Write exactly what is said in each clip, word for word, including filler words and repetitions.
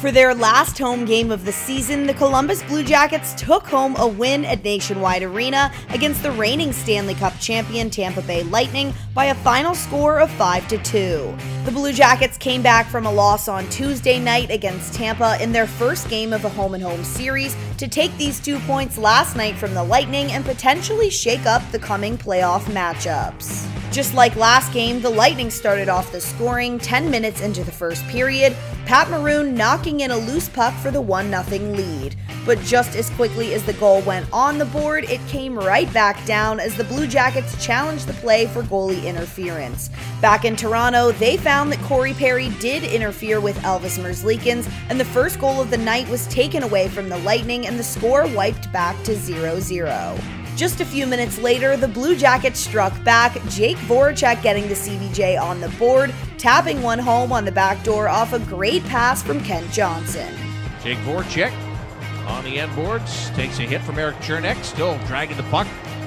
For their last home game of the season, the Columbus Blue Jackets took home a win at Nationwide Arena against the reigning Stanley Cup champion Tampa Bay Lightning by a final score of five to two. The Blue Jackets came back from a loss on Tuesday night against Tampa in their first game of a home-and-home series to take these two points last night from the Lightning and potentially shake up the coming playoff matchups. Just like last game, the Lightning started off the scoring ten minutes into the first period, Pat Maroon knocking in a loose puck for the one nothing lead. But just as quickly as the goal went on the board, it came right back down as the Blue Jackets challenged the play for goalie interference. Back in Toronto, they found that Corey Perry did interfere with Elvis Merzlikins, and the first goal of the night was taken away from the Lightning and the score wiped back to zero zero. Just a few minutes later, the Blue Jackets struck back, Jake Voracek getting the C B J on the board, tapping one home on the back door off a great pass from Kent Johnson. Jake Voracek on the end boards, takes a hit from Eric Chernek, still dragging the puck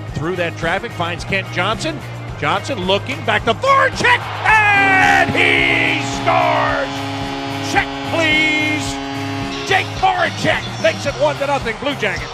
through that traffic, finds Kent Johnson. Johnson looking, back to Voracek, and he scores! Check, please! Jake Voracek makes it one to nothing, Blue Jackets.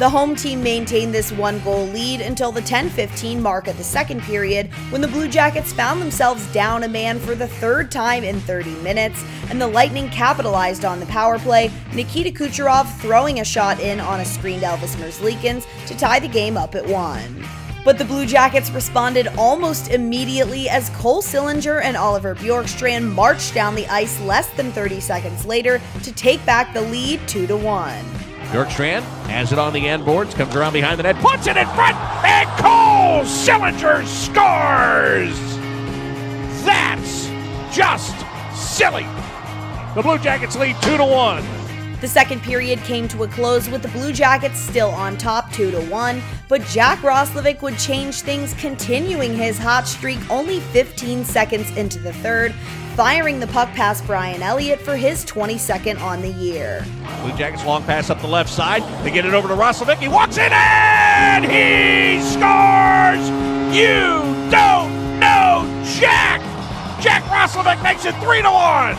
The home team maintained this one-goal lead until the ten fifteen mark of the second period, when the Blue Jackets found themselves down a man for the third time in thirty minutes, and the Lightning capitalized on the power play, Nikita Kucherov throwing a shot in on a screened Elvis Merzlikins to tie the game up at one. But the Blue Jackets responded almost immediately as Cole Sillinger and Oliver Bjorkstrand marched down the ice less than thirty seconds later to take back the lead two to one. Bjorkstrand has it on the end boards, comes around behind the net, puts it in front, and Cole Sillinger scores! That's just silly. The Blue Jackets lead two to one. The second period came to a close with the Blue Jackets still on top two to one, but Jack Roslovic would change things, continuing his hot streak only fifteen seconds into the third, firing the puck past Brian Elliott for his twenty-second on the year. Blue Jackets long pass up the left side. They get it over to Roslovic. He walks in and he scores! You don't know Jack! Jack Roslovic makes it three to one!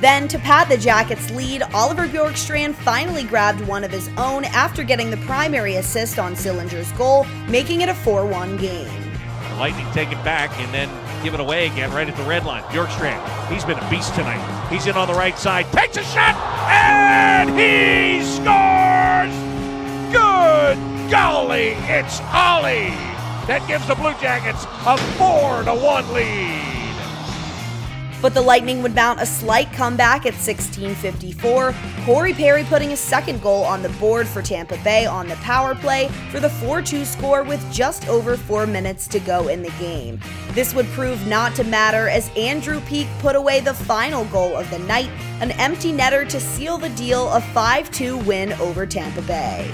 Then, to pad the Jackets' lead, Oliver Bjorkstrand finally grabbed one of his own after getting the primary assist on Sillinger's goal, making it a four one game. The Lightning take it back and then give it away again right at the red line. Bjorkstrand, he's been a beast tonight. He's in on the right side, takes a shot, and he scores! Good golly, it's Ollie! That gives the Blue Jackets a four to one lead. But the Lightning would mount a slight comeback at sixteen fifty-four, Corey Perry putting a second goal on the board for Tampa Bay on the power play for the four two score with just over four minutes to go in the game. This would prove not to matter as Andrew Peeke put away the final goal of the night, an empty netter to seal the deal, a five two win over Tampa Bay.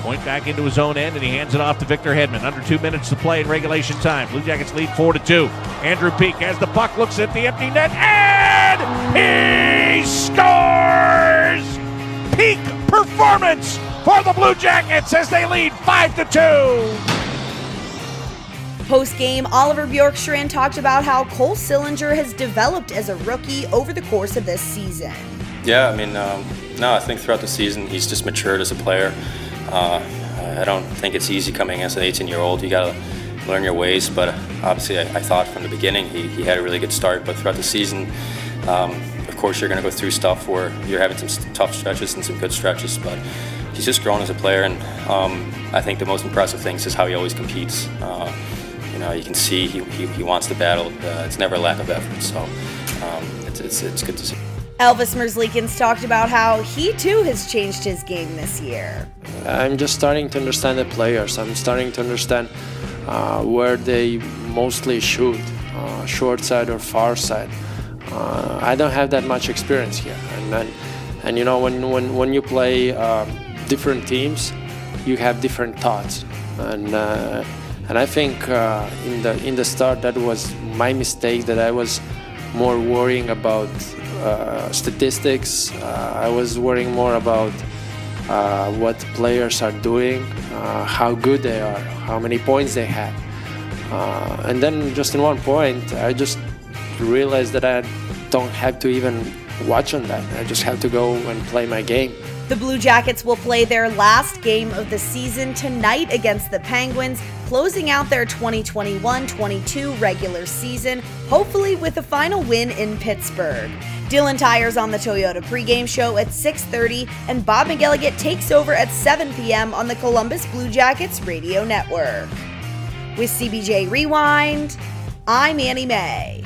Point back into his own end, and he hands it off to Victor Hedman. Under two minutes to play in regulation time. Blue Jackets lead four to two. Andrew Peeke has the puck, looks at the empty net, and he scores! Peak performance for the Blue Jackets as they lead five to two. Post-game, Oliver Bjorkstrand talked about how Cole Sillinger has developed as a rookie over the course of this season. Yeah, I mean, um, no, I think throughout the season he's just matured as a player. Uh, I don't think it's easy coming as an eighteen-year-old. You gotta learn your ways, but obviously I, I thought from the beginning he, he had a really good start, but throughout the season, um, of course you're gonna go through stuff where you're having some tough stretches and some good stretches, but he's just grown as a player, and um, I think the most impressive thing is how he always competes. Uh, you know, you can see he, he, he wants to battle. Uh, it's never a lack of effort, so um, it's, it's, it's good to see. Elvis Merzlikins talked about how he too has changed his game this year. I'm just starting to understand the players. I'm starting to understand uh, where they mostly shoot, uh, short side or far side. Uh, I don't have that much experience here, and and, and you know when when when you play um, different teams, you have different thoughts, and uh, and I think uh, in the in the start that was my mistake, that I was more worrying about Uh, statistics. Uh, I was worrying more about uh, what players are doing, uh, how good they are, how many points they have. Uh, and then just in one point, I just realized that I had don't have to even watch on that. I just have to go and play my game. The Blue Jackets will play their last game of the season tonight against the Penguins, closing out their twenty twenty-one twenty-two regular season, hopefully with a final win in Pittsburgh. Dylan Tyre's on the Toyota pregame show at six thirty, and Bob McGilligan takes over at seven p.m. on the Columbus Blue Jackets radio network. With C B J Rewind, I'm Annie May.